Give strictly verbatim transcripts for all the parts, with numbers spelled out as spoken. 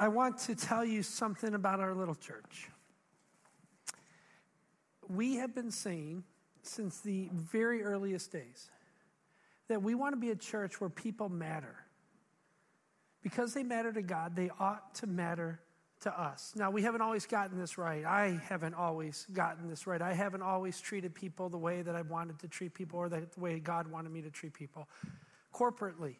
I want to tell you something about our little church. We have been saying since the very earliest days that we want to be a church where people matter. Because they matter to God, they ought to matter to us. Now, we haven't always gotten this right. I haven't always gotten this right. I haven't always treated people the way that I wanted to treat people or the way God wanted me to treat people. Corporately,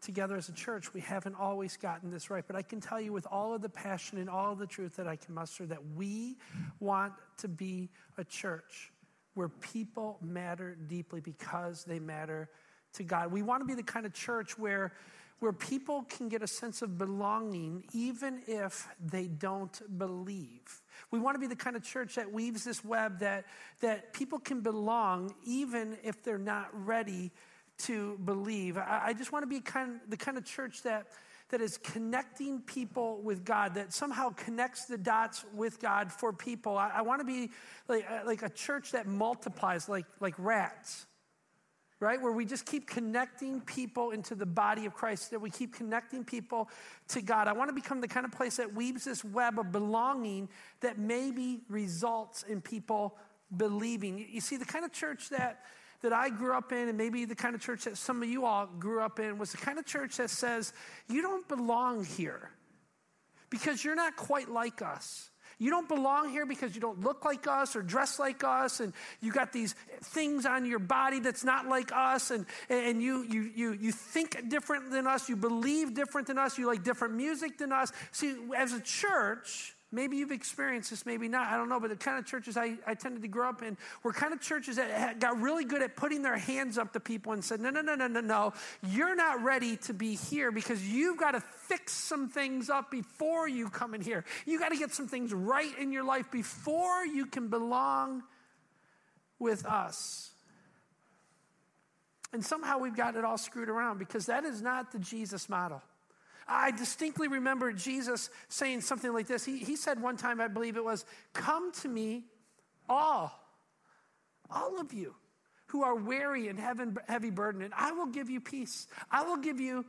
together as a church, we haven't always gotten this right. But I can tell you with all of the passion and all of the truth that I can muster that we want to be a church where people matter deeply because they matter to God. We want to be the kind of church where where people can get a sense of belonging even if they don't believe. We want to be the kind of church that weaves this web that, that people can belong even if they're not ready to believe. I, I just want to be kind of, the kind of church that, that is connecting people with God, that somehow connects the dots with God for people. I, I want to be like, like a church that multiplies like, like rats. Right? Where we just keep connecting people into the body of Christ, that we keep connecting people to God. I want to become the kind of place that weaves this web of belonging that maybe results in people believing. You see, the kind of church that, that I grew up in, and maybe the kind of church that some of you all grew up in, was the kind of church that says, you don't belong here because you're not quite like us. You don't belong here because you don't look like us or dress like us, and you got these things on your body that's not like us, and, and you you you you think different than us, you believe different than us, you like different music than us. See, as a church, maybe you've experienced this, maybe not, I don't know, but the kind of churches I, I tended to grow up in were kind of churches that got really good at putting their hands up to people and said, no, no, no, no, no, no, you're not ready to be here because you've got to fix some things up before you come in here. You got to get some things right in your life before you can belong with us. And somehow we've got it all screwed around because that is not the Jesus model. I distinctly remember Jesus saying something like this. He, he said one time, I believe it was, come to me all, all of you who are weary and heavy burdened, and I will give you peace. I will give you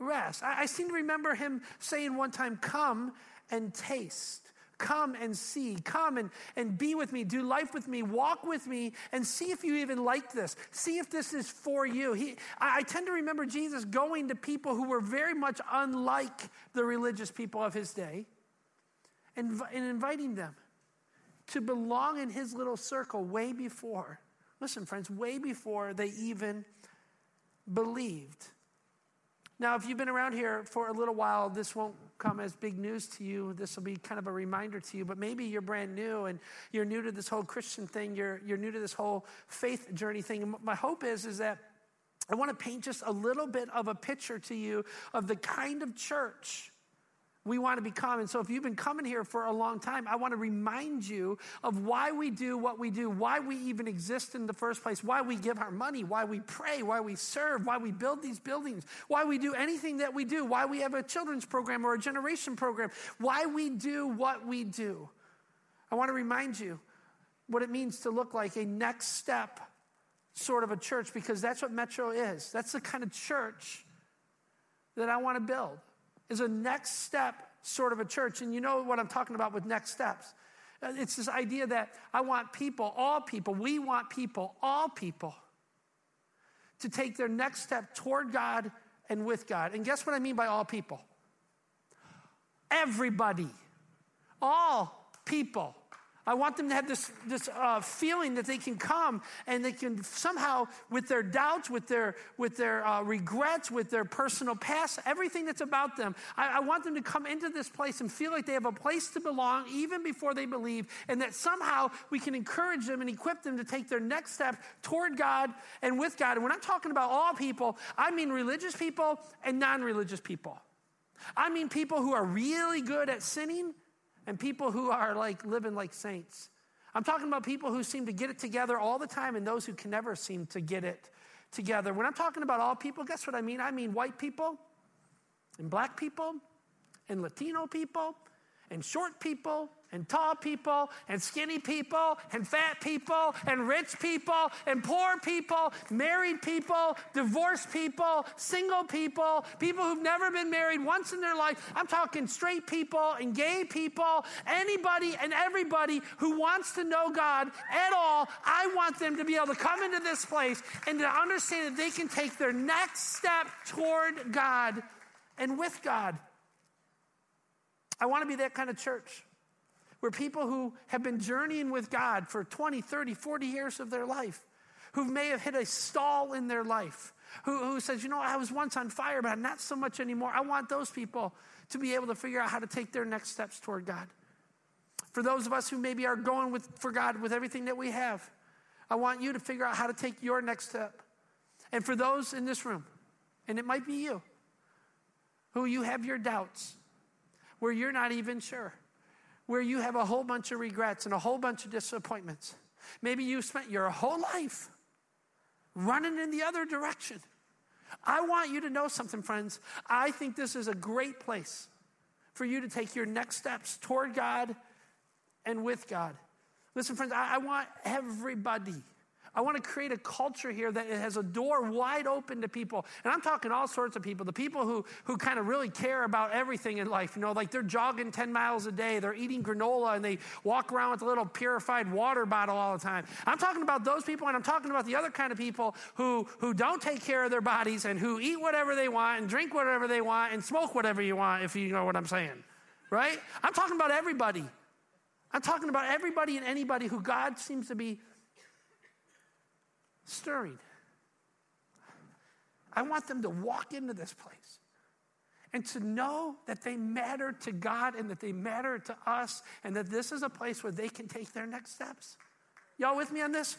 rest. I, I seem to remember him saying one time, come and taste. Come and see. Come and, and be with me. Do life with me. Walk with me and see if you even like this. See if this is for you. He, I, I tend to remember Jesus going to people who were very much unlike the religious people of his day and, and inviting them to belong in his little circle way before. Listen, friends, way before they even believed. Now, if you've been around here for a little while, this won't come as big news to you. This will be kind of a reminder to you, but maybe you're brand new and you're new to this whole Christian thing. You're you're new to this whole faith journey thing. And my hope is, is that I want to paint just a little bit of a picture to you of the kind of church we want to become. And so if you've been coming here for a long time, I want to remind you of why we do what we do, why we even exist in the first place, why we give our money, why we pray, why we serve, why we build these buildings, why we do anything that we do, why we have a children's program or a generation program, why we do what we do. I want to remind you what it means to look like a next step sort of a church, because that's what Metro is. That's the kind of church that I want to build. Is a next step sort of a church. And you know what I'm talking about with next steps. It's this idea that I want people, all people, we want people, all people, to take their next step toward God and with God. And guess what I mean by all people? Everybody. All people. I want them to have this, this uh, feeling that they can come and they can somehow, with their doubts, with their with their uh, regrets, with their personal past, everything that's about them, I, I want them to come into this place and feel like they have a place to belong even before they believe, and that somehow we can encourage them and equip them to take their next step toward God and with God. And when I'm talking about all people, I mean religious people and non-religious people. I mean people who are really good at sinning and people who are like living like saints. I'm talking about people who seem to get it together all the time and those who can never seem to get it together. When I'm talking about all people, guess what I mean? I mean white people and black people and Latino people and short people and tall people and skinny people and fat people and rich people and poor people, married people, divorced people, single people, people who've never been married once in their life. I'm talking straight people and gay people, anybody and everybody who wants to know God at all. I want them to be able to come into this place and to understand that they can take their next step toward God and with God. I want to be that kind of church where people who have been journeying with God for twenty, thirty, forty years of their life, who may have hit a stall in their life, who, who says, you know, I was once on fire, but I'm not so much anymore. I want those people to be able to figure out how to take their next steps toward God. For those of us who maybe are going with, for God with everything that we have, I want you to figure out how to take your next step. And for those in this room, and it might be you, who you have your doubts, where you're not even sure, where you have a whole bunch of regrets and a whole bunch of disappointments. Maybe you spent your whole life running in the other direction. I want you to know something, friends. I think this is a great place for you to take your next steps toward God and with God. Listen, friends, I, I want everybody. I want to create a culture here that it has a door wide open to people. And I'm talking all sorts of people, the people who, who kind of really care about everything in life. You know, like they're jogging ten miles a day. They're eating granola and they walk around with a little purified water bottle all the time. I'm talking about those people, and I'm talking about the other kind of people who, who don't take care of their bodies and who eat whatever they want and drink whatever they want and smoke whatever you want, if you know what I'm saying, right? I'm talking about everybody. I'm talking about everybody and anybody who God seems to be stirring. I want them to walk into this place and to know that they matter to God and that they matter to us and that this is a place where they can take their next steps. Y'all with me on this?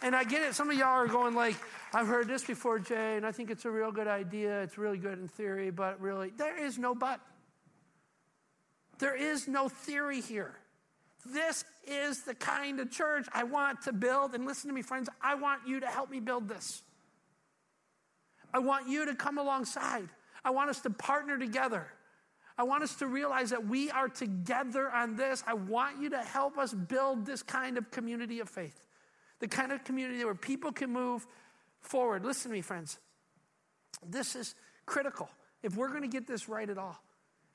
And I get it. Some of y'all are going like, I've heard this before, Jay, and I think it's a real good idea. It's really good in theory, but really, there is no but. There is no theory here. This is the kind of church I want to build. And listen to me, friends, I want you to help me build this. I want you to come alongside. I want us to partner together. I want us to realize that we are together on this. I want you to help us build this kind of community of faith, the kind of community where people can move forward. Listen to me, friends. This is critical. If we're going to get this right at all,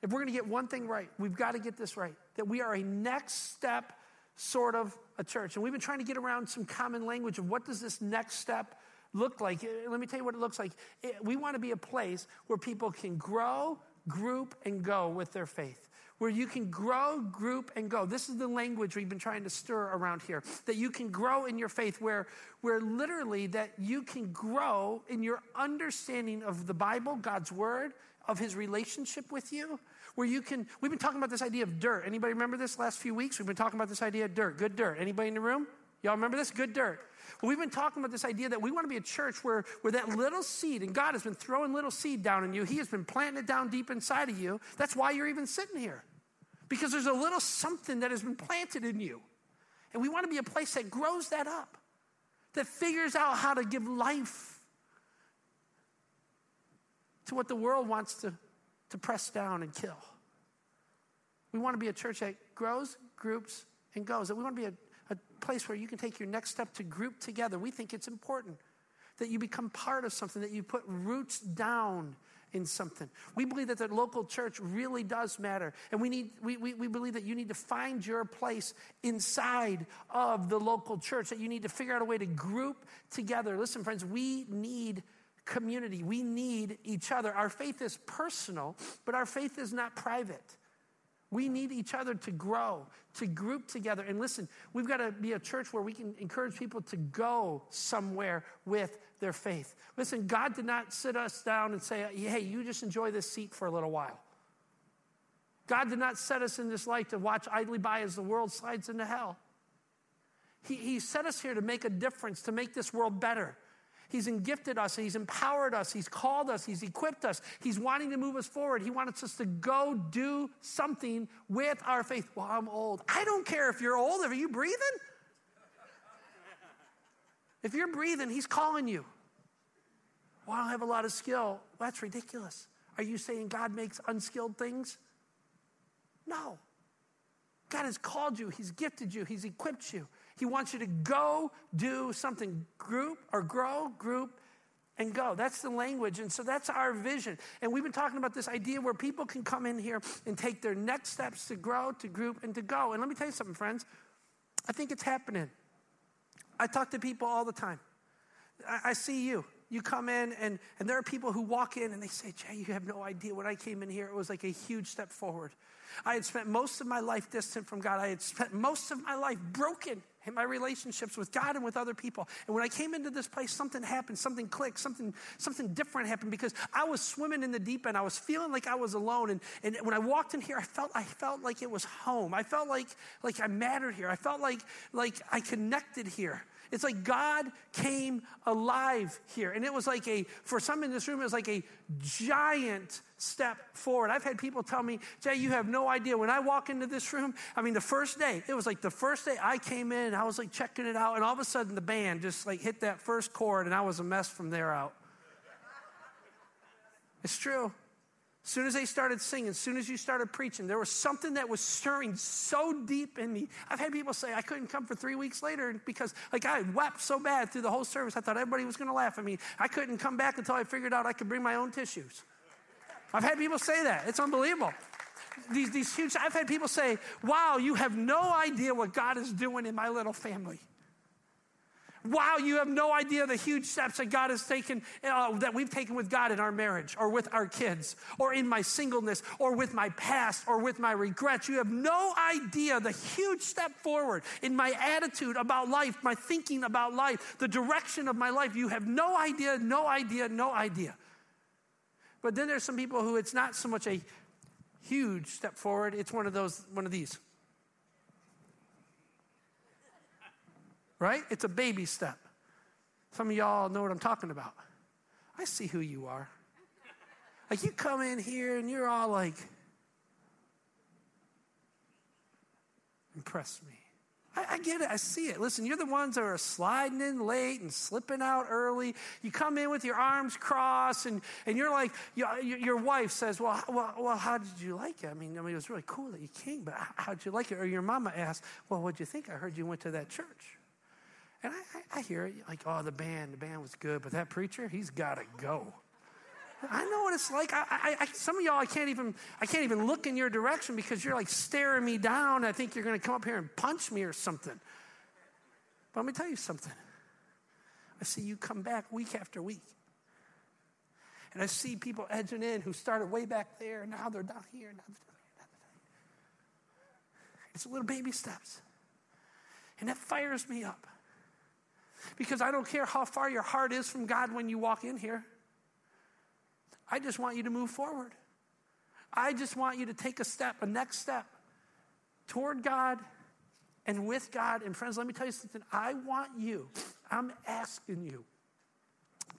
if we're going to get one thing right, we've got to get this right, that we are a next step sort of a church. And we've been trying to get around some common language of what does this next step look like. Let me tell you what it looks like. It, we want to be a place where people can grow, group, and go with their faith, where you can grow, group, and go. This is the language we've been trying to stir around here, that you can grow in your faith, where, where literally that you can grow in your understanding of the Bible, God's word, of his relationship with you, where you can, we've been talking about this idea of dirt. Anybody remember this last few weeks? We've been talking about this idea of dirt, good dirt. Anybody in the room? Y'all remember this? Good dirt. Well, we've been talking about this idea that we want to be a church where, where that little seed, and God has been throwing little seed down in you. He has been planting it down deep inside of you. That's why you're even sitting here, because there's a little something that has been planted in you. And we want to be a place that grows that up, that figures out how to give life to what the world wants to, to press down and kill. We want to be a church that grows, groups, and goes. And we want to be a, a place where you can take your next step to group together. We think it's important that you become part of something, that you put roots down in something. We believe that the local church really does matter. And we need we, we, we believe that you need to find your place inside of the local church, that you need to figure out a way to group together. Listen, friends, we need community. We need each other. Our faith is personal, but our faith is not private. We need each other to grow, to group together. And listen, we've got to be a church where we can encourage people to go somewhere with their faith. Listen, God did not sit us down and say, hey, you just enjoy this seat for a little while. God did not set us in this life to watch idly by as the world slides into hell. He, he set us here to make a difference, to make this world better. He's gifted us. He's empowered us. He's called us. He's equipped us. He's wanting to move us forward. He wants us to go do something with our faith. Well, I'm old. I don't care if you're old. Are you breathing? If you're breathing, he's calling you. Well, I don't have a lot of skill. Well, that's ridiculous. Are you saying God makes unskilled things? No. God has called you. He's gifted you. He's equipped you. He wants you to go do something. Group or grow, group, and go. That's the language. And so that's our vision. And we've been talking about this idea where people can come in here and take their next steps to grow, to group, and to go. And let me tell you something, friends. I think it's happening. I talk to people all the time. I, I see you. You come in, and, and there are people who walk in and they say, Jay, you have no idea. When I came in here, it was like a huge step forward. I had spent most of my life distant from God. I had spent most of my life broken in my relationships with God and with other people. And when I came into this place, something happened, something clicked, something something different happened because I was swimming in the deep end. I was feeling like I was alone. And, and when I walked in here, I felt I felt like it was home. I felt like, like I mattered here. I felt like, like I connected here. It's like God came alive here. And it was like a, for some in this room, it was like a giant step forward. I've had people tell me, Jay, you have no idea. When I walk into this room, I mean, the first day, it was like the first day I came in and I was like checking it out. And all of a sudden the band just like hit that first chord and I was a mess from there out. It's true. As soon as they started singing, as soon as you started preaching, there was something that was stirring so deep in me. I've had people say I couldn't come for three weeks later because like I wept so bad through the whole service. I thought everybody was going to laugh at me. I couldn't come back until I figured out I could bring my own tissues. I've had people say that. It's unbelievable. These, these huge, I've had people say, wow, you have no idea what God is doing in my little family. Wow, you have no idea the huge steps that God has taken, uh, that we've taken with God in our marriage or with our kids or in my singleness or with my past or with my regrets. You have no idea the huge step forward in my attitude about life, my thinking about life, the direction of my life. You have no idea, no idea, no idea. But then there's some people who it's not so much a huge step forward. It's one of those, one of these. Right? It's a baby step. Some of y'all know what I'm talking about. I see who you are. Like you come in here and you're all like, impress me. I, I get it. I see it. Listen, you're the ones that are sliding in late and slipping out early. You come in with your arms crossed and, and you're like, you, your wife says, well, well, well, how did you like it? I mean, I mean, it was really cool that you came, but how did you like it? Or your mama asks, well, what'd you think? I heard you went to that church. And I, I hear it like, oh, the band, the band was good, but that preacher, he's got to go. I know what it's like. I, I, I, some of y'all, I can't even, I can't even look in your direction because you're like staring me down. I think you're going to come up here and punch me or something. But let me tell you something. I see you come back week after week. And I see people edging in who started way back there. And now they're down here. Now they're down here, now they're down here. It's little baby steps. And that fires me up. Because I don't care how far your heart is from God when you walk in here. I just want you to move forward. I just want you to take a step, a next step toward God and with God. And friends, let me tell you something. I want you, I'm asking you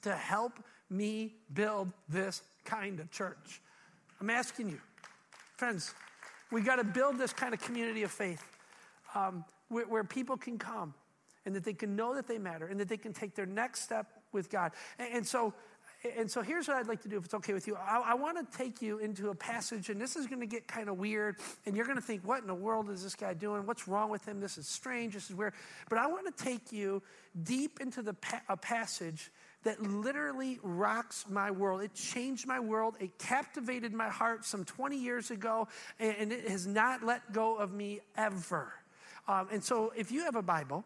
to help me build this kind of church. I'm asking you. Friends, we got to build this kind of community of faith um, where, where people can come and that they can know that they matter and that they can take their next step with God. And, and so... And so here's what I'd like to do, if it's okay with you. I, I want to take you into a passage, and this is going to get kind of weird, and you're going to think, what in the world is this guy doing? What's wrong with him? This is strange. This is weird. But I want to take you deep into the pa- a passage that literally rocks my world. It changed my world. It captivated my heart some twenty years ago, and, and it has not let go of me ever. Um, and so if you have a Bible,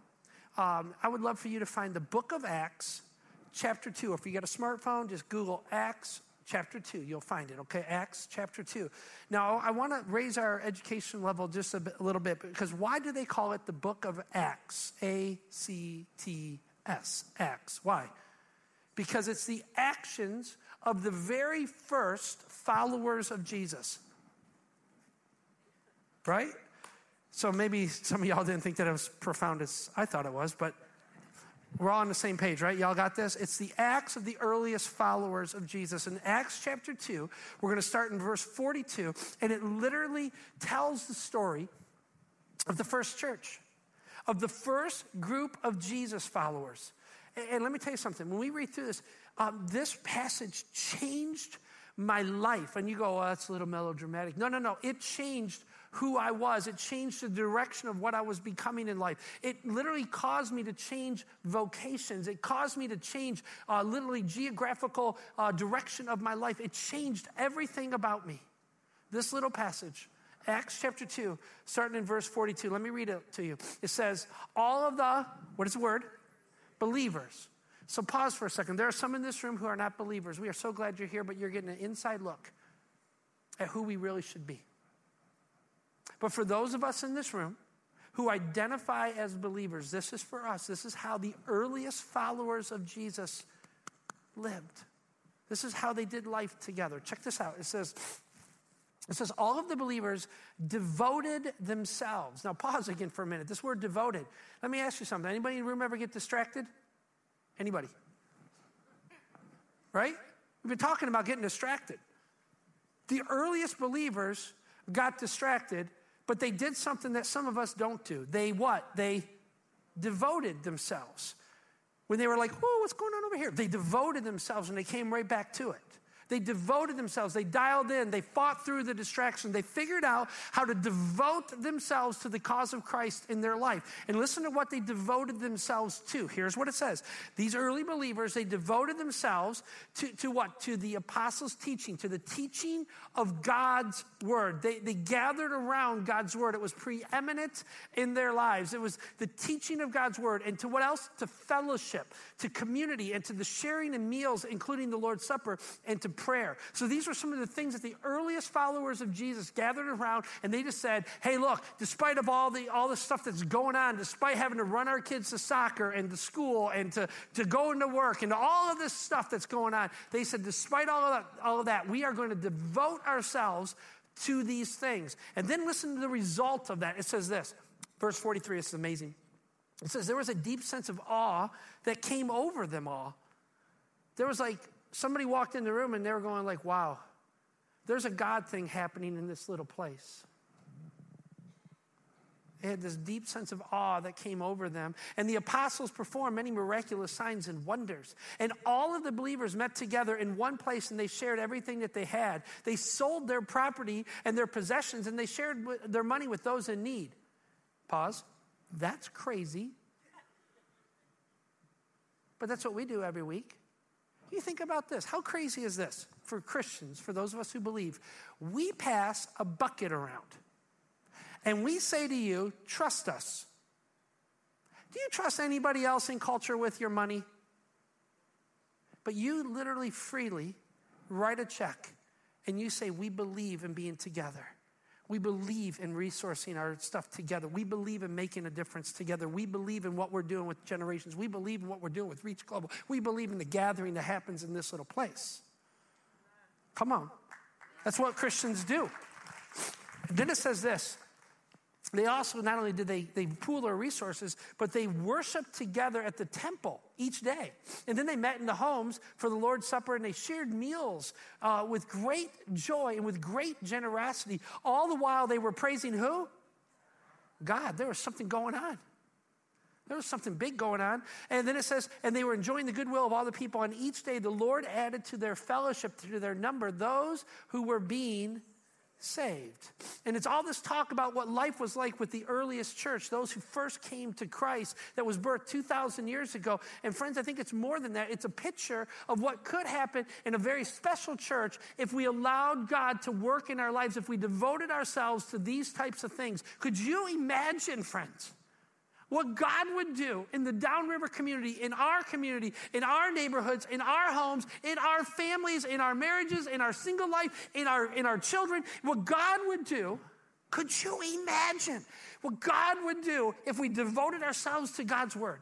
um, I would love for you to find the book of Acts, chapter two. If you got a smartphone, just Google Acts chapter two. You'll find it, okay? Acts chapter two. Now, I want to raise our education level just a, bit, a little bit because why do they call it the book of Acts? A C T S. Acts. Why? Because it's the actions of the very first followers of Jesus. Right? So maybe some of y'all didn't think that it was profound as I thought it was, but we're all on the same page, right? Y'all got this? It's the Acts of the earliest followers of Jesus. In Acts chapter two, we're going to start in verse forty-two, and it literally tells the story of the first church, of the first group of Jesus followers. And, and let me tell you something. When we read through this, um, this passage changed my life. And you go, oh, that's a little melodramatic. No, no, no. It changed who I was. It changed the direction of what I was becoming in life. It literally caused me to change vocations. It caused me to change uh, literally geographical uh, direction of my life. It changed everything about me. This little passage, Acts chapter two, starting in verse forty-two. Let me read it to you. It says, all of the, what is the word? Believers. So pause for a second. There are some in this room who are not believers. We are so glad you're here, but you're getting an inside look at who we really should be. But for those of us in this room who identify as believers, this is for us. This is how the earliest followers of Jesus lived. This is how they did life together. Check this out. It says, it says, all of the believers devoted themselves. Now pause again for a minute. This word devoted. Let me ask you something. Anybody in the room ever get distracted? Anybody? Right? We've been talking about getting distracted. The earliest believers got distracted, but they did something that some of us don't do. They what? They devoted themselves. When they were like, whoa, what's going on over here? They devoted themselves and they came right back to it. They devoted themselves. They dialed in. They fought through the distraction. They figured out how to devote themselves to the cause of Christ in their life. And listen to what they devoted themselves to. Here's what it says. These early believers, they devoted themselves to, to what? To the apostles' teaching, to the teaching of God's word. They, they gathered around God's word. It was preeminent in their lives. It was the teaching of God's word. And to what else? To fellowship, to community, and to the sharing of meals, including the Lord's Supper, and to prayer. So these were some of the things that the earliest followers of Jesus gathered around, and they just said, hey, look, despite of all the all the stuff that's going on, despite having to run our kids to soccer and to school and to, to go into work and to all of this stuff that's going on, they said, despite all of that, all of that, we are going to devote ourselves to these things. And then listen to the result of that. It says this, verse forty-three, it's amazing. It says, there was a deep sense of awe that came over them all. There was like, somebody walked in the room and they were going like, wow, there's a God thing happening in this little place. They had this deep sense of awe that came over them. And the apostles performed many miraculous signs and wonders. And all of the believers met together in one place and they shared everything that they had. They sold their property and their possessions and they shared their money with those in need. Pause. That's crazy. But that's what we do every week. You think about this. How crazy is this for Christians, for those of us who believe? We pass a bucket around and we say to you, trust us. Do you trust anybody else in culture with your money? But you literally freely write a check and you say, we believe in being together. We believe in resourcing our stuff together. We believe in making a difference together. We believe in what we're doing with Generations. We believe in what we're doing with Reach Global. We believe in the gathering that happens in this little place. Come on. That's what Christians do. And then it says this. They also, not only did they, they pool their resources, but they worshiped together at the temple each day. And then they met in the homes for the Lord's Supper, and they shared meals uh, with great joy and with great generosity. All the while they were praising who? God. There was something going on. There was something big going on. And then it says, and they were enjoying the goodwill of all the people. And each day the Lord added to their fellowship, to their number, those who were being saved. And it's all this talk about what life was like with the earliest church, those who first came to Christ, that was birthed two thousand years ago. And friends, I think it's more than that. It's a picture of what could happen in a very special church if we allowed God to work in our lives, if we devoted ourselves to these types of things. Could you imagine, friends, what God would do in the Downriver community, in our community, in our neighborhoods, in our homes, in our families, in our marriages, in our single life, in our, in our children, what God would do, could you imagine what God would do if we devoted ourselves to God's word?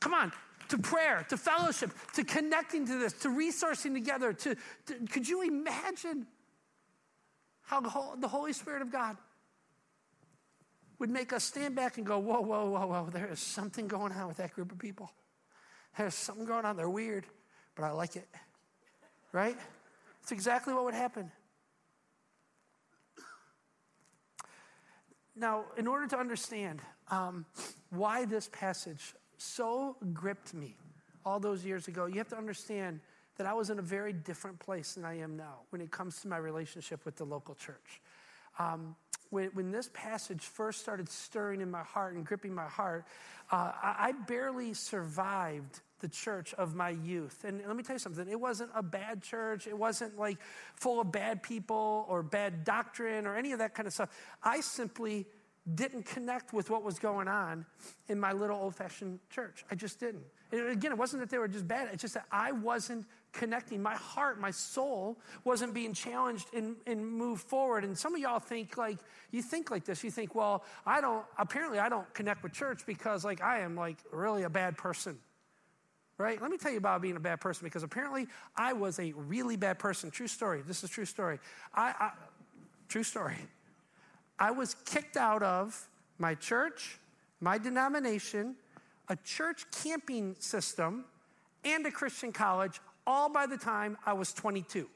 Come on, to prayer, to fellowship, to connecting to this, to resourcing together. To, to could you imagine how the Holy Spirit of God would make us stand back and go, whoa, whoa, whoa, whoa, there is something going on with that group of people. There's something going on. They're weird, but I like it, right? It's exactly what would happen. Now, in order to understand um, why this passage so gripped me all those years ago, you have to understand that I was in a very different place than I am now when it comes to my relationship with the local church. Um, when, when this passage first started stirring in my heart and gripping my heart, uh, I, I barely survived the church of my youth. And let me tell you something, it wasn't a bad church. It wasn't like full of bad people or bad doctrine or any of that kind of stuff. I simply didn't connect with what was going on in my little old-fashioned church. I just didn't. And again, it wasn't that they were just bad. It's just that I wasn't connecting. My heart, my soul wasn't being challenged and, and moved forward. And some of y'all think like, you think like this. You think, well, I don't, apparently I don't connect with church because like I am like really a bad person. Right? Let me tell you about being a bad person, because apparently I was a really bad person. True story. This is true story. I, I true story. I was kicked out of my church, my denomination, a church camping system, and a Christian college all by the time I was twenty-two.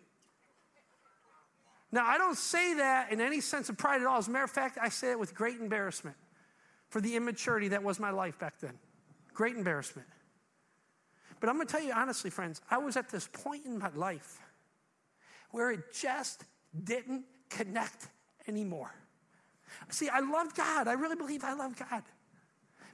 Now, I don't say that in any sense of pride at all. As a matter of fact, I say it with great embarrassment for the immaturity that was my life back then. Great embarrassment. But I'm going to tell you honestly, friends, I was at this point in my life where it just didn't connect anymore. See, I loved God. I really believe I love God.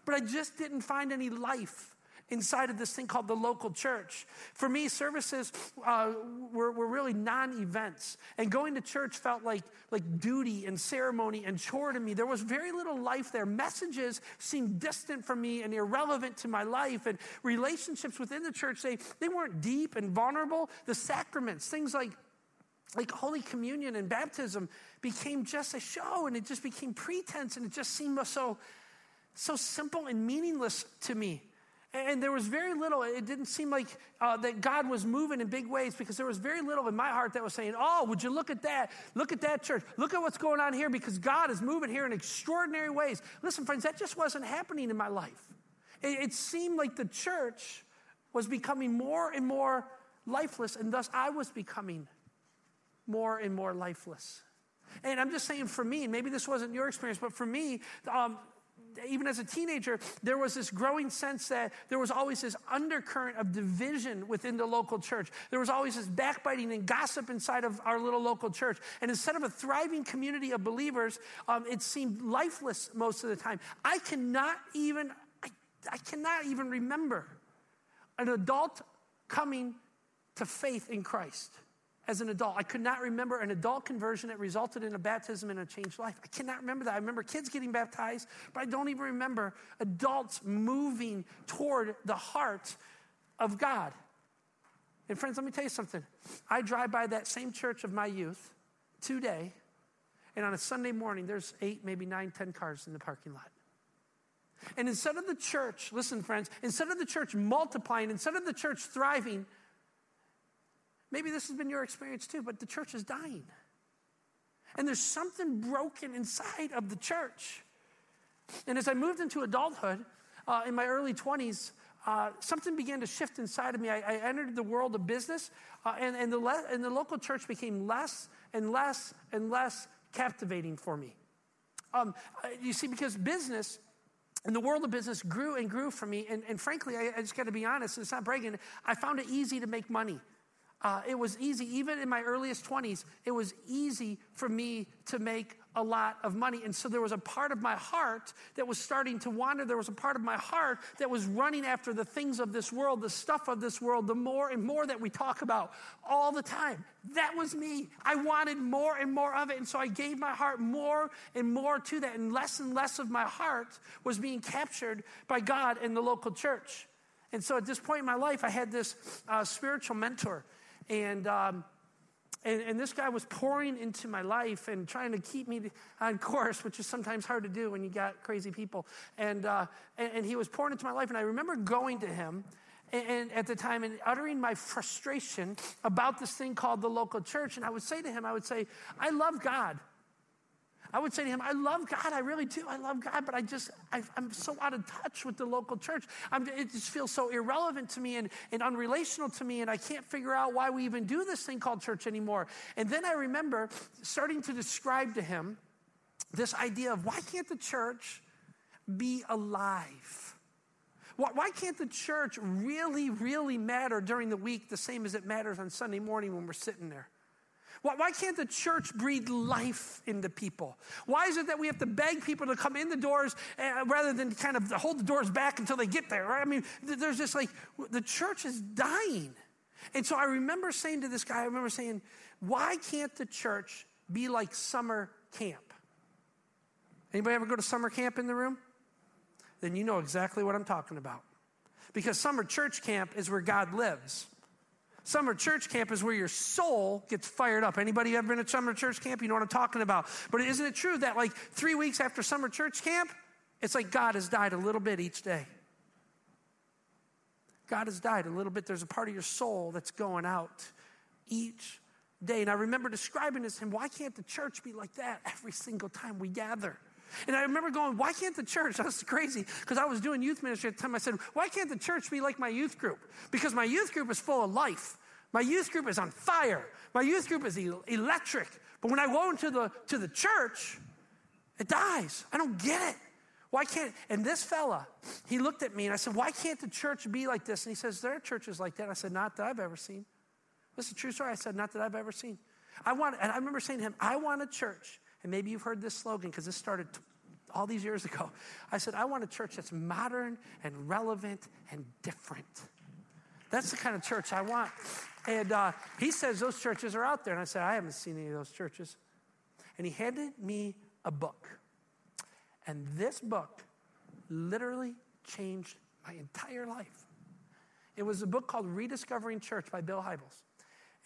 But I just didn't find any life inside of this thing called the local church. For me, services uh, were, were really non-events. And going to church felt like, like duty and ceremony and chore to me. There was very little life there. Messages seemed distant from me and irrelevant to my life. And relationships within the church, they, they weren't deep and vulnerable. The sacraments, things like Like Holy Communion and baptism became just a show, and it just became pretense, and it just seemed so, so simple and meaningless to me. And there was very little. It didn't seem like uh, that God was moving in big ways, because there was very little in my heart that was saying, oh, would you look at that? Look at that church. Look at what's going on here, because God is moving here in extraordinary ways. Listen, friends, that just wasn't happening in my life. It, it seemed like the church was becoming more and more lifeless, and thus I was becoming more and more lifeless. And I'm just saying, for me, and maybe this wasn't your experience, but for me, um, even as a teenager, there was this growing sense that there was always this undercurrent of division within the local church. There was always this backbiting and gossip inside of our little local church. And instead of a thriving community of believers, um, it seemed lifeless most of the time. I cannot even, I, I cannot even remember an adult coming to faith in Christ. As an adult, I could not remember an adult conversion that resulted in a baptism and a changed life. I cannot remember that. I remember kids getting baptized, but I don't even remember adults moving toward the heart of God. And friends, let me tell you something. I drive by that same church of my youth today, and on a Sunday morning, there's eight, maybe nine, ten cars in the parking lot. And instead of the church, listen, friends, instead of the church multiplying, instead of the church thriving, maybe this has been your experience too, but the church is dying. And there's something broken inside of the church. And as I moved into adulthood, uh, in my early twenties, uh, something began to shift inside of me. I, I entered the world of business, uh, and, and, the le- and the local church became less and less and less captivating for me. Um, you see, because business... And the world of business grew and grew for me. And, and frankly, I, I just got to be honest, and it's not bragging, I found it easy to make money. Uh, it was easy, even in my earliest twenties, it was easy for me to make a lot of money. And so there was a part of my heart that was starting to wander. There was a part of my heart that was running after the things of this world, the stuff of this world, the more and more that we talk about all the time. That was me. I wanted more and more of it. And so I gave my heart more and more to that. And less and less of my heart was being captured by God and the local church. And so at this point in my life, I had this uh, spiritual mentor. And, um, and and this guy was pouring into my life and trying to keep me on course, which is sometimes hard to do when you got crazy people. And uh, and, and he was pouring into my life. And I remember going to him and, and at the time and uttering my frustration about this thing called the local church. And I would say to him, I would say, I love God. I would say to him, I love God. I really do. I love God, but I just, I, I'm so out of touch with the local church. I'm, it just feels so irrelevant to me and, and unrelational to me, and I can't figure out why we even do this thing called church anymore. And then I remember starting to describe to him this idea of why can't the church be alive? Why can't the church really, really matter during the week the same as it matters on Sunday morning when we're sitting there? Why, why can't the church breathe life into people? Why is it that we have to beg people to come in the doors uh, rather than kind of hold the doors back until they get there, right? I mean, there's just like, the church is dying. And so I remember saying to this guy, I remember saying, why can't the church be like summer camp? Anybody ever go to summer camp in the room? Then you know exactly what I'm talking about. Because summer church camp is where God lives. Summer church camp is where your soul gets fired up. Anybody ever been at summer church camp? You know what I'm talking about. But isn't it true that like three weeks after summer church camp, it's like God has died a little bit each day. God has died a little bit. There's a part of your soul that's going out each day. And I remember describing this to him, why can't the church be like that every single time we gather? And I remember going, why can't the church? That was crazy because I was doing youth ministry at the time. I said, why can't the church be like my youth group? Because my youth group is full of life. My youth group is on fire. My youth group is electric. But when I go into the, to the church, it dies. I don't get it. Why can't, and this fella, he looked at me and I said, why can't the church be like this? And he says, there are churches like that. I said, not that I've ever seen. This is a true story. I said, not that I've ever seen. I want, and I remember saying to him, I want a church. And maybe you've heard this slogan because this started all these years ago. I said, I want a church that's modern and relevant and different. That's the kind of church I want. And uh, he says, those churches are out there. And I said, I haven't seen any of those churches. And he handed me a book. And this book literally changed my entire life. It was a book called Rediscovering Church by Bill Hybels.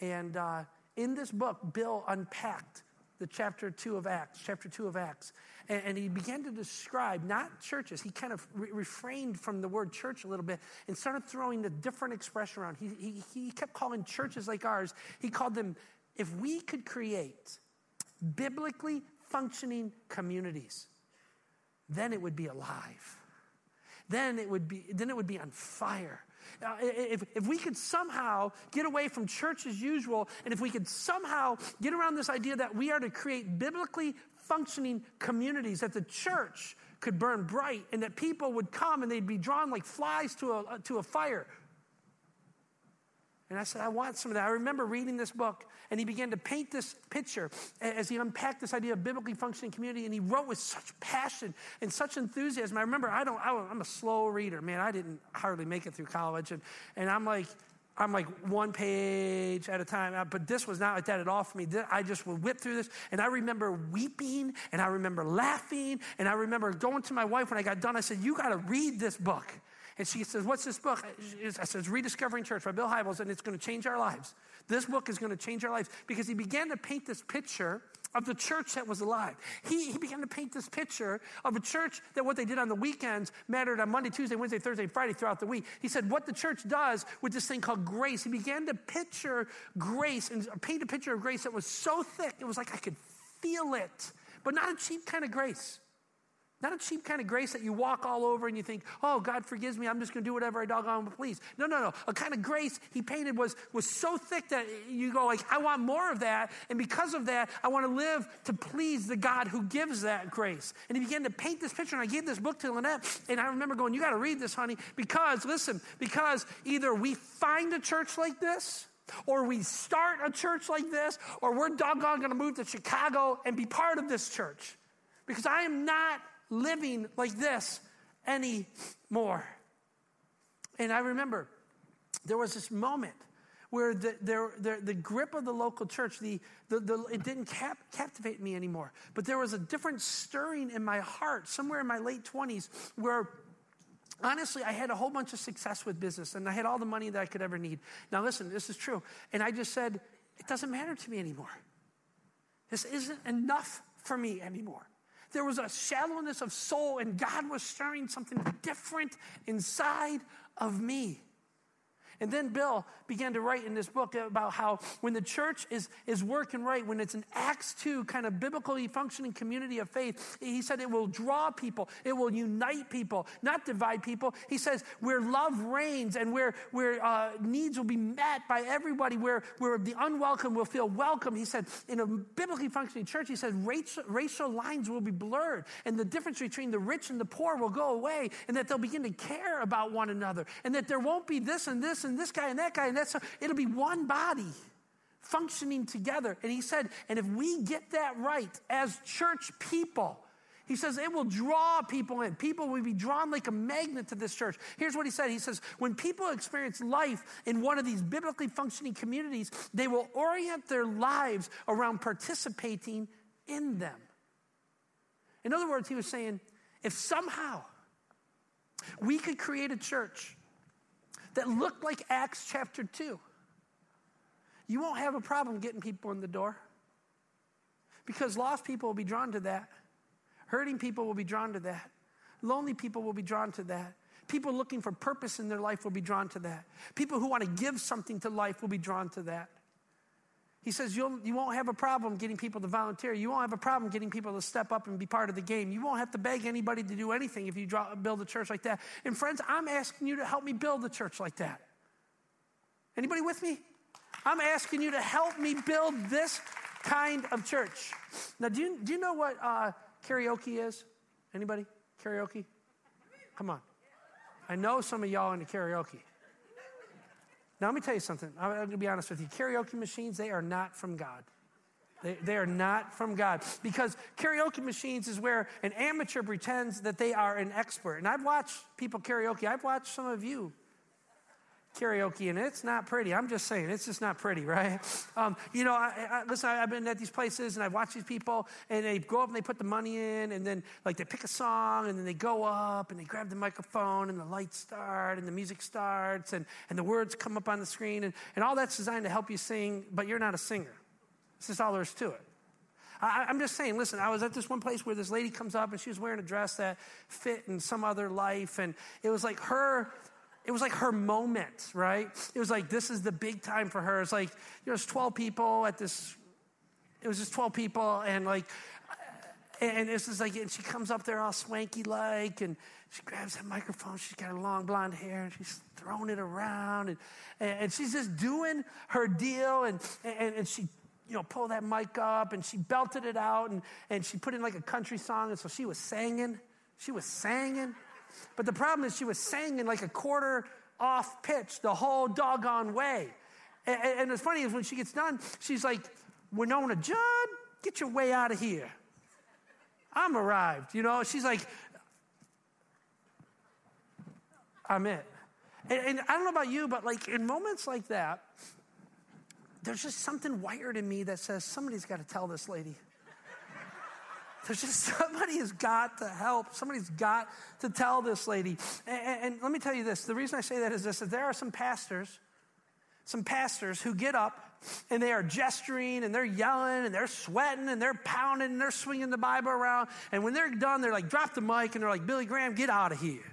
And uh, in this book, Bill unpacked the chapter two of Acts, chapter two of Acts. And, and he began to describe, not churches, he kind of re- refrained from the word church a little bit and started throwing a different expression around. He, he, he kept calling churches like ours, he called them, if we could create biblically functioning communities, then it would be alive. Then it would be, then it would be on fire. Uh, if, if we could somehow get away from church as usual, and if we could somehow get around this idea that we are to create biblically functioning communities, that the church could burn bright and that people would come and they'd be drawn like flies to a, to a fire. And I said, I want some of that. I remember reading this book, and he began to paint this picture as he unpacked this idea of biblically functioning community, and he wrote with such passion and such enthusiasm. I remember, I don't, I don't I'm a slow reader, man. I didn't hardly make it through college, and, and I'm like, I'm like one page at a time, but this was not like that at all for me. I just would whip through this, and I remember weeping, and I remember laughing, and I remember going to my wife when I got done. I said, you got to read this book. And she says, what's this book? I said, Rediscovering Church by Bill Hybels, and it's going to change our lives. This book is going to change our lives because he began to paint this picture of the church that was alive. He, he began to paint this picture of a church that what they did on the weekends mattered on Monday, Tuesday, Wednesday, Thursday, Friday throughout the week. He said what the church does with this thing called grace. He began to picture grace and paint a picture of grace that was so thick, it was like I could feel it, but not a cheap kind of grace. Not a cheap kind of grace that you walk all over and you think, oh, God forgives me. I'm just going to do whatever I doggone please. No, no, no. A kind of grace he painted was, was so thick that you go like, I want more of that. And because of that, I want to live to please the God who gives that grace. And he began to paint this picture. And I gave this book to Lynette. And I remember going, you got to read this, honey. Because, listen, because either we find a church like this, or we start a church like this, or we're doggone going to move to Chicago and be part of this church. Because I am not living like this anymore. And I remember there was this moment where the, the, the, the grip of the local church, the, the, the it didn't cap, captivate me anymore. But there was a different stirring in my heart somewhere in my late twenties where honestly, I had a whole bunch of success with business and I had all the money that I could ever need. Now listen, this is true. And I just said, it doesn't matter to me anymore. This isn't enough for me anymore. There was a shallowness of soul, and God was stirring something different inside of me. And then Bill began to write in this book about how when the church is, is working right, when it's an Acts two kind of biblically functioning community of faith, he said it will draw people, it will unite people, not divide people. He says where love reigns and where, where uh, needs will be met by everybody, where, where the unwelcome will feel welcome. He said in a biblically functioning church, he said racial, racial lines will be blurred and the difference between the rich and the poor will go away and that they'll begin to care about one another and that there won't be this and this and this guy and that guy and that's, it'll be one body functioning together. And he said, and if we get that right as church people, he says, it will draw people in. People will be drawn like a magnet to this church. Here's what he said. He says, when people experience life in one of these biblically functioning communities, they will orient their lives around participating in them. In other words, he was saying, if somehow we could create a church that looked like Acts chapter two, you won't have a problem getting people in the door, because lost people will be drawn to that. Hurting people will be drawn to that. Lonely people will be drawn to that. People looking for purpose in their life will be drawn to that. People who want to give something to life will be drawn to that. He says you'll, you won't have a problem getting people to volunteer. You won't have a problem getting people to step up and be part of the game. You won't have to beg anybody to do anything if you draw, build a church like that. And friends, I'm asking you to help me build a church like that. Anybody with me? I'm asking you to help me build this kind of church. Now, do you, do you know what... Uh, karaoke is? Anybody? Karaoke? Come on. I know some of y'all into karaoke. Now, let me tell you something. I'm going to be honest with you. Karaoke machines, they are not from God. They, they are not from God. Because karaoke machines is where an amateur pretends that they are an expert. And I've watched people karaoke. I've watched some of you karaoke, and it's not pretty. I'm just saying, it's just not pretty, right? Um, you know, I, I, listen, I, I've been at these places, and I've watched these people, and they go up and they put the money in, and then like they pick a song, and then they go up and they grab the microphone, and the lights start, and the music starts, and, and the words come up on the screen, and, and all that's designed to help you sing, but you're not a singer. It's just all there is to it. I, I'm just saying, listen, I was at this one place where this lady comes up, and she was wearing a dress that fit in some other life, and it was like her... It was like her moment, right? It was like, this is the big time for her. It's like, you know, there's twelve people at this, it was just twelve people, and like, and this is like, and she comes up there all swanky-like, and she grabs that microphone, she's got her long blonde hair, and she's throwing it around, and, and she's just doing her deal, and, and, and she, you know, pulled that mic up, and she belted it out, and, and she put in like a country song, and so she was singing, she was singing. But the problem is she was singing like a quarter off pitch the whole doggone way. And, and what's funny is when she gets done, she's like, Winona Judd, get your way out of here. I'm arrived, you know. She's like, I'm it. And, and I don't know about you, but like in moments like that, there's just something wired in me that says somebody's got to tell this lady. There's just somebody has got to help. Somebody's got to tell this lady. And, and, and let me tell you this. The reason I say that is this, that there are some pastors, some pastors who get up and they are gesturing and they're yelling and they're sweating and they're pounding and they're swinging the Bible around. And when they're done, they're like, drop the mic. And they're like, Billy Graham, get out of here.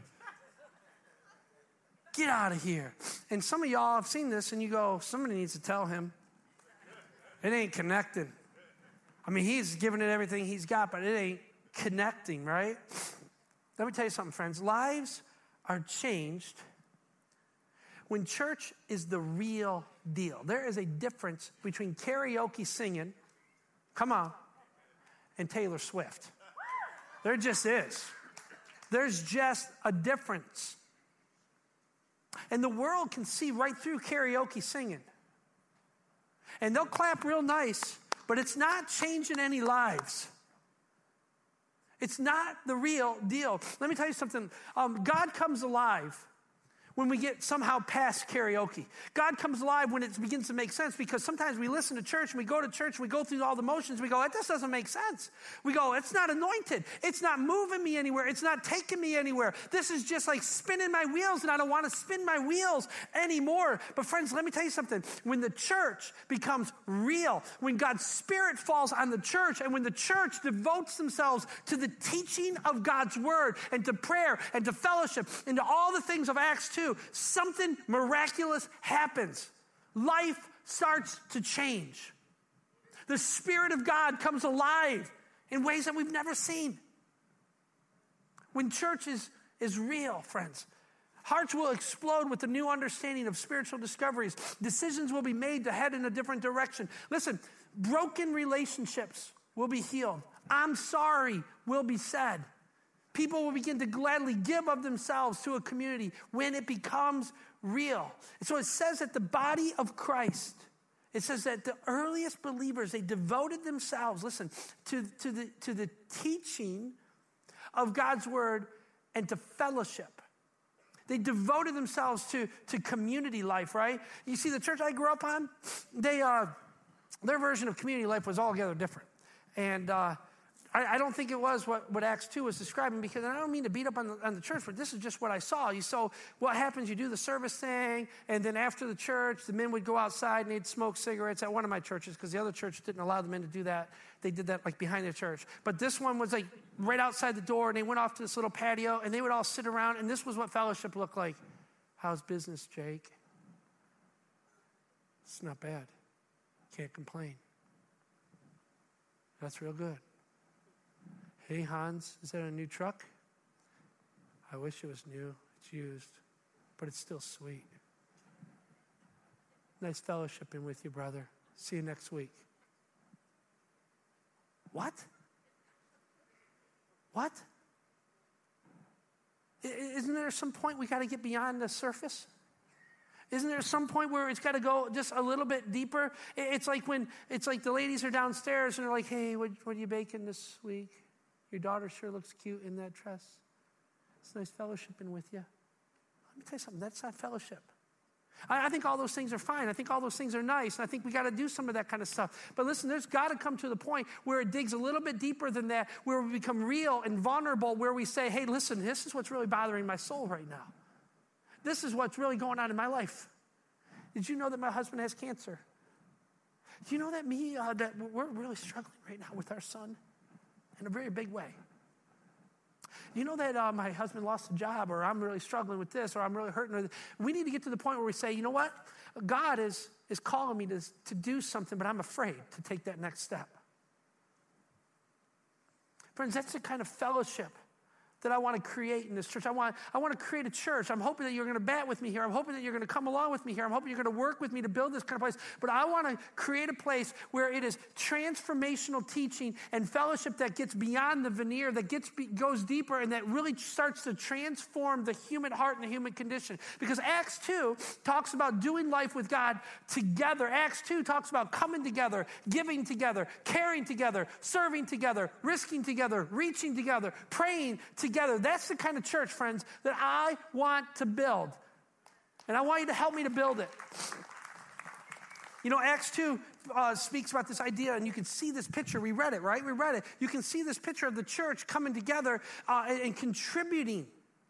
Get out of here. And some of y'all have seen this and you go, somebody needs to tell him. It ain't connected. I mean, he's giving it everything he's got, but it ain't connecting, right? Let me tell you something, friends. Lives are changed when church is the real deal. There is a difference between karaoke singing, come on, and Taylor Swift. There just is. There's just a difference. And the world can see right through karaoke singing. And they'll clap real nice, but it's not changing any lives. It's not the real deal. Let me tell you something. Um, God comes alive when we get somehow past karaoke. God comes alive when it begins to make sense, because sometimes we listen to church and we go to church and we go through all the motions. We go, this doesn't make sense. We go, it's not anointed. It's not moving me anywhere. It's not taking me anywhere. This is just like spinning my wheels, and I don't want to spin my wheels anymore. But friends, let me tell you something. When the church becomes real, when God's Spirit falls on the church, and when the church devotes themselves to the teaching of God's word and to prayer and to fellowship and to all the things of Acts two, something miraculous happens. Life starts to change. The Spirit of God comes alive in ways that we've never seen. When church is, is real, friends, hearts will explode with the new understanding of spiritual discoveries. Decisions will be made to head in a different direction. Listen, broken relationships will be healed. I'm sorry will be said. People will begin to gladly give of themselves to a community when it becomes real. And so it says that the body of Christ It says that the earliest believers, they devoted themselves, listen, to, to, the, to the teaching of God's word and to fellowship. They devoted themselves to, to community life, right? You see, the church I grew up on, they uh, their version of community life was altogether different. And uh, I, I don't think it was what, what Acts two was describing, because and I don't mean to beat up on the, on the church, but this is just what I saw. You So what happens, you do the service thing, and then after the church, the men would go outside and they'd smoke cigarettes at one of my churches, because the other church didn't allow the men to do that. They did that like behind the church. But this one was like right outside the door, and they went off to this little patio, and they would all sit around, and this was what fellowship looked like. How's business, Jake? It's not bad. Can't complain. That's real good. Hey, Hans, is that a new truck? I wish it was new. It's used, but it's still sweet. Nice fellowshipping with you, brother. See you next week. What? What? Isn't there some point we got to get beyond the surface? Isn't there some point where it's got to go just a little bit deeper? It's like when it's like the ladies are downstairs and they're like, hey, what, what are you baking this week? Your daughter sure looks cute in that dress. It's nice fellowshipping with you. Let me tell you something, that's not fellowship. I, I think all those things are fine. I think all those things are nice. And I think we got to do some of that kind of stuff. But listen, there's got to come to the point where it digs a little bit deeper than that, where we become real and vulnerable, where we say, hey, listen, this is what's really bothering my soul right now. This is what's really going on in my life. Did you know that my husband has cancer? Do you know that me, uh, that we're really struggling right now with our son in a very big way? Do you know that uh, my husband lost a job, or I'm really struggling with this, or I'm really hurting? Or we need to get to the point where we say, you know what? God is, is calling me to, to do something, but I'm afraid to take that next step. Friends, that's the kind of fellowship that I want to create in this church. I want, I want to create a church. I'm hoping that you're going to bat with me here. I'm hoping that you're going to come along with me here. I'm hoping you're going to work with me to build this kind of place. But I want to create a place where it is transformational teaching and fellowship that gets beyond the veneer, that gets goes deeper, and that really starts to transform the human heart and the human condition. Because Acts two talks about doing life with God together. Acts two talks about coming together, giving together, caring together, serving together, risking together, reaching together, praying together. Together. That's the kind of church, friends, that I want to build. And I want you to help me to build it. You know, Acts two uh, speaks about this idea, and you can see this picture. We read it, right? We read it. You can see this picture of the church coming together uh, and, and contributing,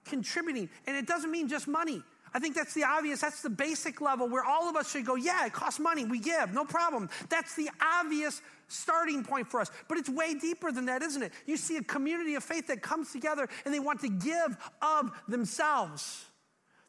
contributing. And it doesn't mean just money. I think that's the obvious, that's the basic level where all of us should go, yeah, it costs money, we give, no problem. That's the obvious starting point for us. But it's way deeper than that, isn't it? You see a community of faith that comes together and they want to give of themselves.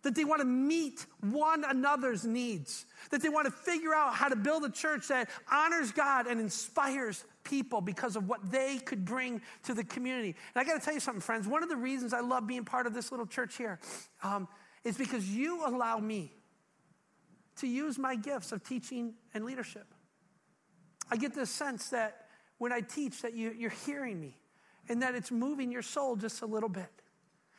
That they want to meet one another's needs. That they want to figure out how to build a church that honors God and inspires people because of what they could bring to the community. And I got to tell you something, friends. One of the reasons I love being part of this little church here um, It's because you allow me to use my gifts of teaching and leadership. I get this sense that when I teach that you, you're hearing me and that it's moving your soul just a little bit.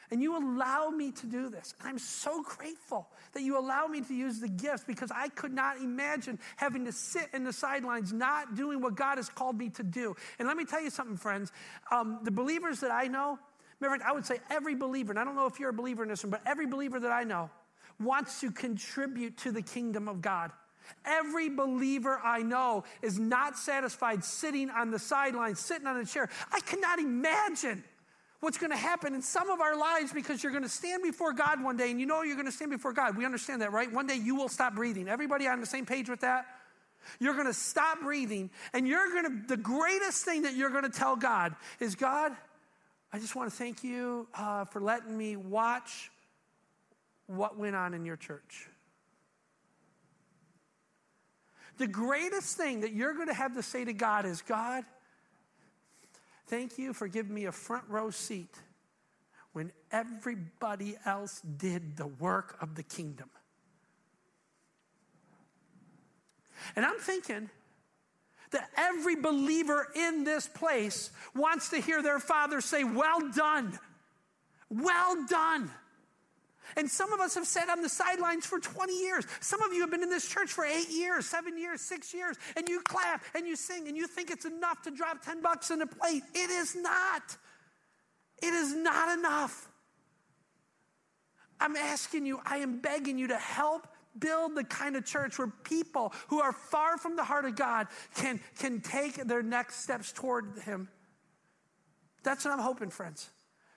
And you allow me to do this. And I'm so grateful that you allow me to use the gifts, because I could not imagine having to sit in the sidelines not doing what God has called me to do. And let me tell you something, friends. Um, the believers that I know, I would say every believer, and I don't know if you're a believer in this one, but every believer that I know wants to contribute to the kingdom of God. Every believer I know is not satisfied sitting on the sidelines, sitting on a chair. I cannot imagine what's going to happen in some of our lives, because you're going to stand before God one day, and you know you're going to stand before God. We understand that, right? One day you will stop breathing. Everybody on the same page with that? You're going to stop breathing, and you're going to, the greatest thing that you're going to tell God is, God, I just want to thank you uh, for letting me watch what went on in your church. The greatest thing that you're going to have to say to God is, God, thank you for giving me a front row seat when everybody else did the work of the kingdom. And I'm thinking that every believer in this place wants to hear their father say, well done, well done. And some of us have sat on the sidelines for twenty years. Some of you have been in this church for eight years, seven years, six years, and you clap and you sing and you think it's enough to drop ten bucks in a plate. It is not. It is not enough. I'm asking you, I am begging you to help build the kind of church where people who are far from the heart of God can, can take their next steps toward him. That's what I'm hoping, friends.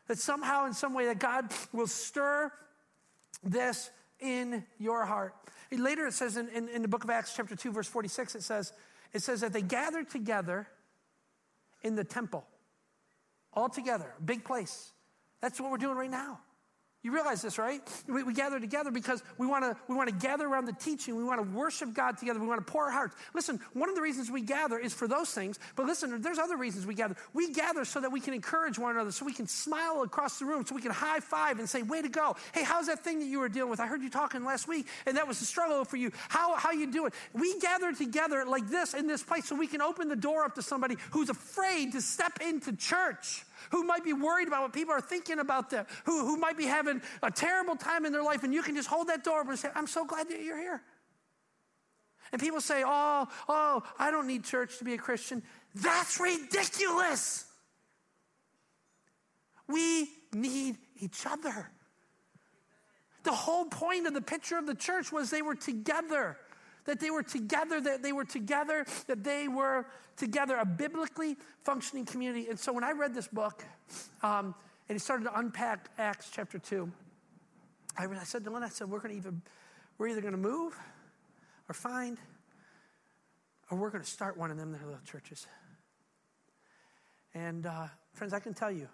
That somehow, in some way, that God will stir this in your heart. Later it says in, in, in the book of Acts chapter two, verse forty-six, it says, it says that they gathered together in the temple. All together, big place. That's what we're doing right now. You realize this, right? We, we gather together because we want to we want to gather around the teaching. We want to worship God together. We want to pour our hearts. Listen, one of the reasons we gather is for those things. But listen, there's other reasons we gather. We gather so that we can encourage one another, so we can smile across the room, so we can high five and say, way to go. Hey, how's that thing that you were dealing with? I heard you talking last week, and that was a struggle for you. How how you doing? We gather together like this in this place so we can open the door up to somebody who's afraid to step into church, who might be worried about what people are thinking about them, who, who might be having a terrible time in their life, and you can just hold that door open and say, I'm so glad that you're here. And people say, oh, oh, I don't need church to be a Christian. That's ridiculous. We need each other. The whole point of the picture of the church was they were together, that they were together, that they were together, that they were together, a biblically functioning community. And so when I read this book, um, and it started to unpack Acts chapter two, I, read, I said to Lynn, I said, we're going to even, we're either going to move or find, or we're going to start one of them little churches. And uh, friends, I can tell you,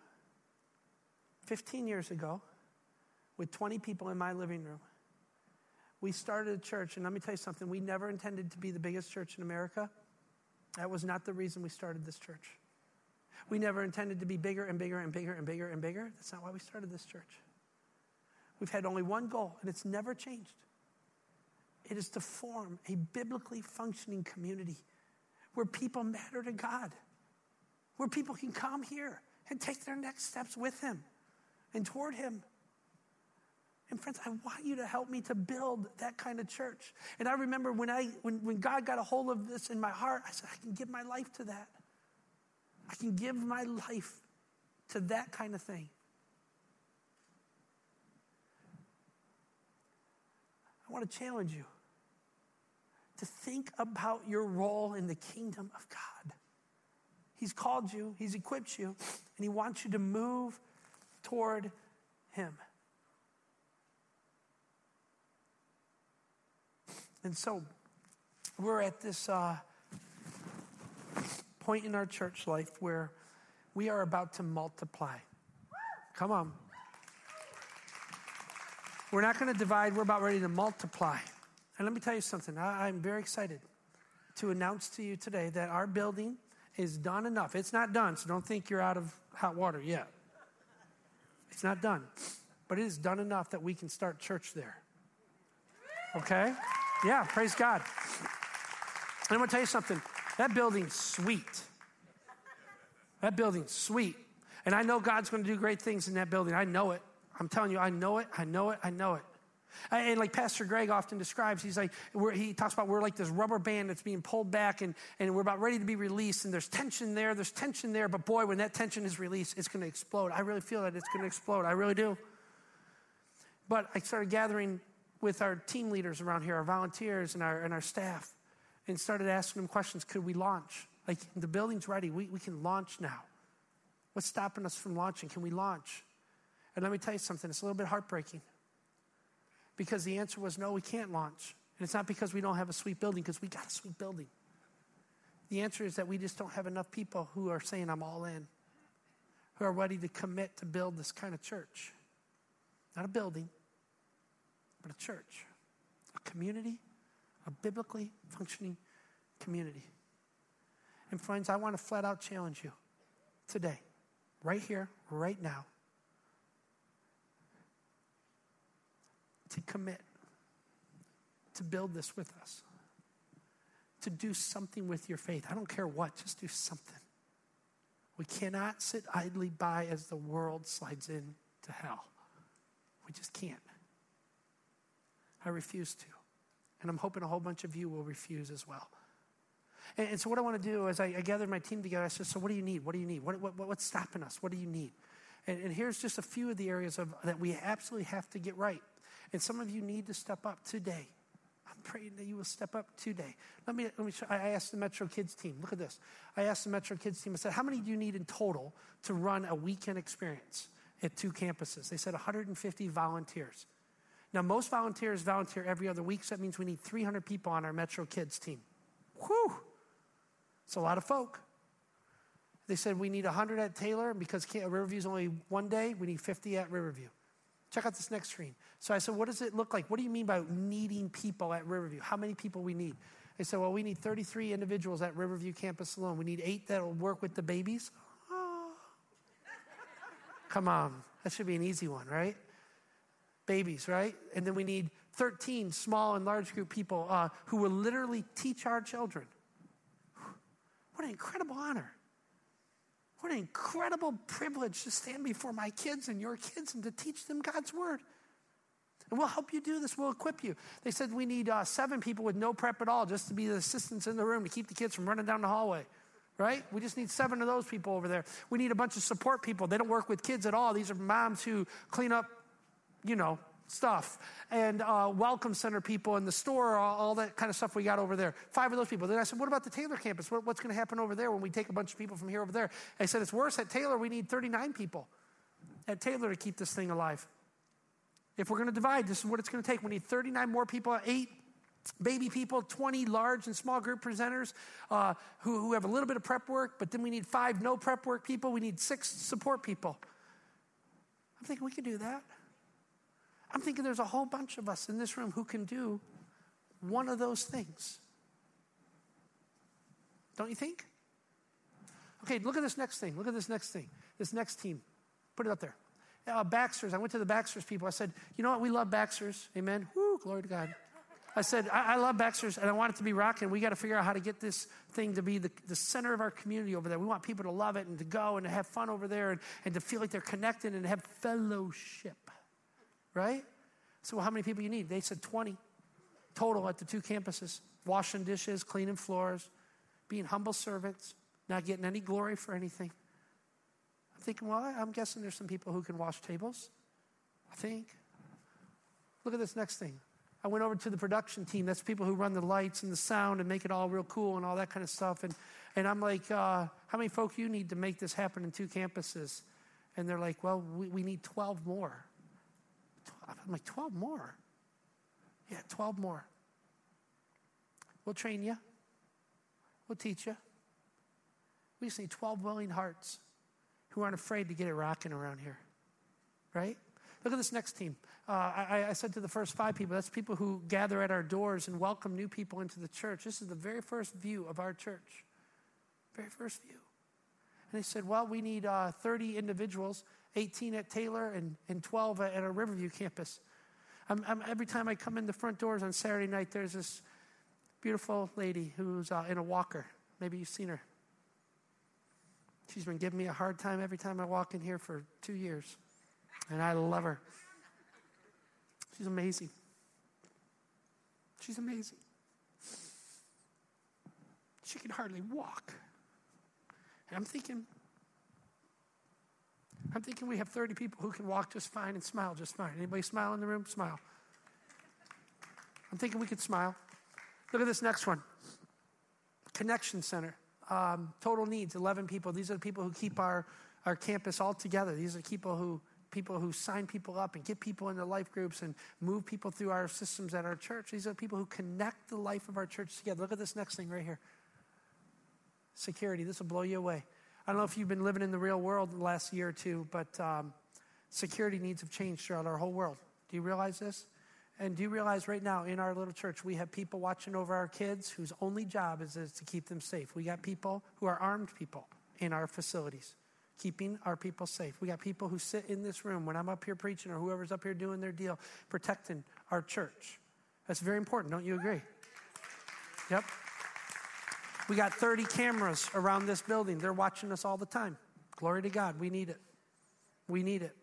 fifteen years ago, with twenty people in my living room, we started a church, and let me tell you something. We never intended to be the biggest church in America. That was not the reason we started this church. We never intended to be bigger and bigger and bigger and bigger and bigger. That's not why we started this church. We've had only one goal, and it's never changed. It is to form a biblically functioning community where people matter to God, where people can come here and take their next steps with him and toward him. And friends, I want you to help me to build that kind of church. And I remember when I, when, when God got a hold of this in my heart, I said, I can give my life to that. I can give my life to that kind of thing. I want to challenge you to think about your role in the kingdom of God. He's called you, he's equipped you, and he wants you to move toward him. And so we're at this uh, point in our church life where we are about to multiply. Come on. We're not going to divide. We're about ready to multiply. And let me tell you something. I, I'm very excited to announce to you today that our building is done enough. It's not done, so don't think you're out of hot water yet. It's not done. But it is done enough that we can start church there. Okay? Yeah, praise God. And I'm going to tell you something. That building's sweet. That building's sweet. And I know God's going to do great things in that building. I know it. I'm telling you, I know it. I know it. I know it. And like Pastor Greg often describes, he's like, we're, he talks about we're like this rubber band that's being pulled back, and, and we're about ready to be released, and there's tension there, there's tension there. But boy, when that tension is released, it's going to explode. I really feel that it's going to explode. I really do. But I started gathering with our team leaders around here, our volunteers and our and our staff, and started asking them questions. Could we launch? Like, the building's ready. We, we can launch now. What's stopping us from launching? Can we launch? And let me tell you something. It's a little bit heartbreaking because the answer was, no, we can't launch. And it's not because we don't have a sweet building, because we got a sweet building. The answer is that we just don't have enough people who are saying, I'm all in, who are ready to commit to build this kind of church. Not a building, but a church, a community, a biblically functioning community. And friends, I want to flat out challenge you today, right here, right now, to commit, to build this with us, to do something with your faith. I don't care what, just do something. We cannot sit idly by as the world slides in to hell. We just can't. I refuse to. And I'm hoping a whole bunch of you will refuse as well. And, and so what I want to do is I, I gathered my team together. I said, so what do you need? What do you need? What, what, what's stopping us? What do you need? And, and here's just a few of the areas of, that we absolutely have to get right. And some of you need to step up today. I'm praying that you will step up today. Let me, let me show, I asked the Metro Kids team, look at this. I asked the Metro Kids team, I said, how many do you need in total to run a weekend experience at two campuses? They said one hundred fifty volunteers. Now, most volunteers volunteer every other week, so that means we need three hundred people on our Metro Kids team. Whew, it's a lot of folk. They said we need one hundred at Taylor, and because Riverview's only one day, we need fifty at Riverview. Check out this next screen. So I said, what does it look like? What do you mean by needing people at Riverview? How many people we need? They said, well, we need thirty-three individuals at Riverview campus alone. We need eight that will work with the babies. Oh. Come on. That should be an easy one, right? Babies, right? And then we need thirteen small and large group people uh, who will literally teach our children. What an incredible honor. What an incredible privilege to stand before my kids and your kids and to teach them God's word. And we'll help you do this. We'll equip you. They said we need uh, seven people with no prep at all just to be the assistants in the room to keep the kids from running down the hallway, right? We just need seven of those people over there. We need a bunch of support people. They don't work with kids at all. These are moms who clean up, you know, stuff. And uh, welcome center people in the store, all, all that kind of stuff we got over there. Five of those people. Then I said, what about the Taylor campus? What, what's going to happen over there when we take a bunch of people from here over there? I said, it's worse. At Taylor, we need thirty-nine people at Taylor to keep this thing alive. If we're going to divide, this is what it's going to take. We need thirty-nine more people, eight baby people, twenty large and small group presenters uh, who, who have a little bit of prep work, but then we need five no prep work people. We need six support people. I'm thinking we can do that. I'm thinking there's a whole bunch of us in this room who can do one of those things. Don't you think? Okay, look at this next thing. Look at this next thing. This next team. Put it up there. Uh, Baxter's. I went to the Baxter's people. I said, you know what? We love Baxter's. Amen. Woo, glory to God. I said, I, I love Baxter's, and I want it to be rocking. We got to figure out how to get this thing to be the, the center of our community over there. We want people to love it and to go and to have fun over there and, and to feel like they're connected and have fellowship. Right? So well, how many people you need? They said twenty total at the two campuses. Washing dishes, cleaning floors, being humble servants, not getting any glory for anything. I'm thinking, well, I'm guessing there's some people who can wash tables. I think. Look at this next thing. I went over to the production team. That's people who run the lights and the sound and make it all real cool and all that kind of stuff. And, and I'm like, uh, how many folk you need to make this happen in two campuses? And they're like, well, we, we need twelve more. I'm like, twelve more? Yeah, twelve more. We'll train you. We'll teach you. We just need twelve willing hearts who aren't afraid to get it rocking around here. Right? Look at this next team. Uh, I, I said to the first five people, that's people who gather at our doors and welcome new people into the church. This is the very first view of our church. Very first view. And they said, well, we need uh, thirty individuals, eighteen at Taylor and, and twelve at our Riverview campus. I'm, I'm, every time I come in the front doors on Saturday night, there's this beautiful lady who's uh, in a walker. Maybe you've seen her. She's been giving me a hard time every time I walk in here for two years. And I love her. She's amazing. She's amazing. She can hardly walk. And I'm thinking... I'm thinking we have thirty people who can walk just fine and smile just fine. Anybody smile in the room? Smile. I'm thinking we could smile. Look at this next one. Connection Center. Um, total needs, eleven people. These are the people who keep our, our campus all together. These are people who people who sign people up and get people into life groups and move people through our systems at our church. These are the people who connect the life of our church together. Look at this next thing right here. Security. This will blow you away. I don't know if you've been living in the real world the last year or two, but um, security needs have changed throughout our whole world. Do you realize this? And do you realize right now in our little church, we have people watching over our kids whose only job is, is to keep them safe. We got people who are armed people in our facilities, keeping our people safe. We got people who sit in this room when I'm up here preaching or whoever's up here doing their deal, protecting our church. That's very important. Don't you agree? Yep. We got thirty cameras around this building. They're watching us all the time. Glory to God. We need it. We need it.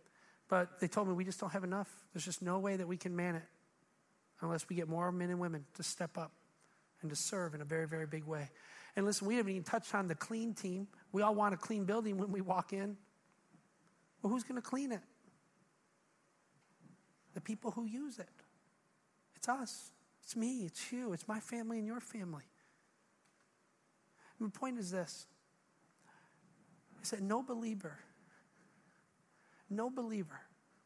But they told me we just don't have enough. There's just no way that we can man it. unless we get more men and women to step up and to serve in a very, very big way. And listen, we haven't even touched on the clean team. We all want a clean building when we walk in. Well, who's going to clean it? The people who use it. It's us. It's me. It's you. It's my family and your family. And the point is this. Is that no believer, no believer,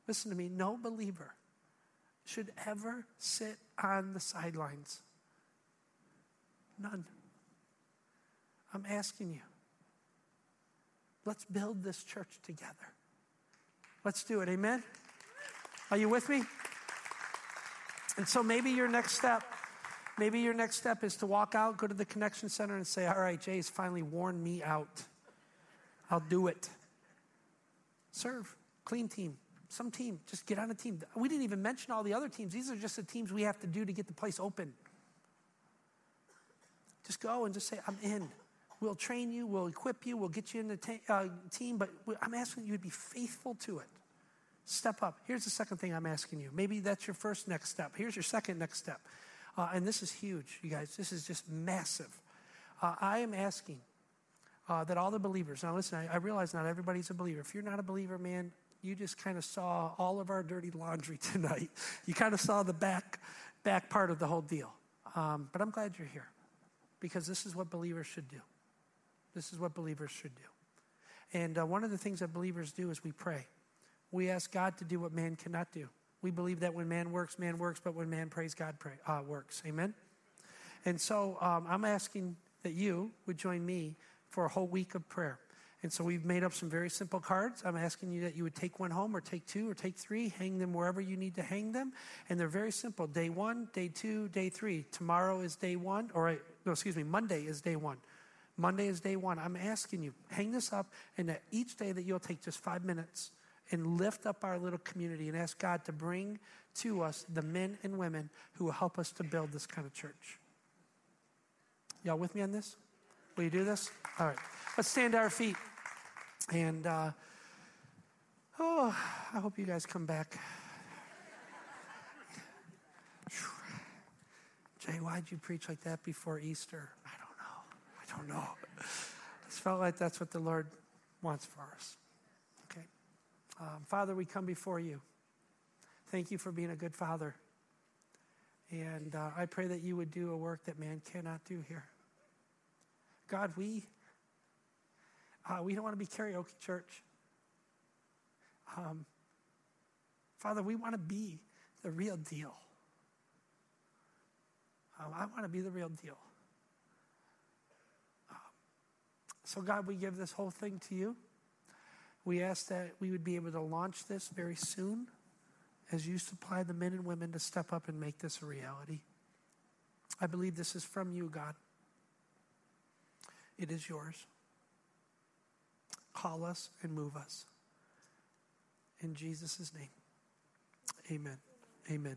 listen to me, no believer should ever sit on the sidelines. None. I'm asking you, let's build this church together. Let's do it. Amen? Are you with me? And so maybe your next step, maybe your next step is to walk out, go to the connection center and say, all right, Jay's finally worn me out. I'll do it. Serve. Clean team. Some team. Just get on a team. We didn't even mention all the other teams. These are just the teams we have to do to get the place open. Just go and just say, I'm in. We'll train you. We'll equip you. We'll get you in the ta- uh, team. But I'm asking you to be faithful to it. Step up. Here's the second thing I'm asking you. Maybe that's your first next step. Here's your second next step. Uh, and this is huge, you guys. This is just massive. Uh, I am asking uh, that all the believers, now listen, I, I realize not everybody's a believer. If you're not a believer, man, you just kind of saw all of our dirty laundry tonight. You kind of saw the back, back part of the whole deal. Um, but I'm glad you're here because this is what believers should do. This is what believers should do. And uh, one of the things that believers do is we pray. We ask God to do what man cannot do. We believe that when man works, man works, but when man prays, God pray, uh, works. Amen? And so um, I'm asking that you would join me for a whole week of prayer. And so we've made up some very simple cards. I'm asking you that you would take one home or take two or take three, hang them wherever you need to hang them. And they're very simple. Day one, day two, day three. Tomorrow is day one, or no, excuse me, Monday is day one. Monday is day one. I'm asking you, hang this up, and that each day that you'll take just five minutes and lift up our little community and ask God to bring to us the men and women who will help us to build this kind of church. Y'all with me on this? Will you do this? All right. Let's stand to our feet. And uh, oh, I hope you guys come back. Jay, why'd you preach like that before Easter? I don't know. I don't know. I just felt like that's what the Lord wants for us. Um, Father, we come before you. Thank you for being a good father. And uh, I pray that you would do a work that man cannot do here. God, we uh, we don't want to be karaoke church. Um, Father, we want to be the real deal. Um, I want to be the real deal. Um, so God, we give this whole thing to you. We ask that we would be able to launch this very soon as you supply the men and women to step up and make this a reality. I believe this is from you, God. It is yours. Call us and move us. In Jesus' name, amen. Amen.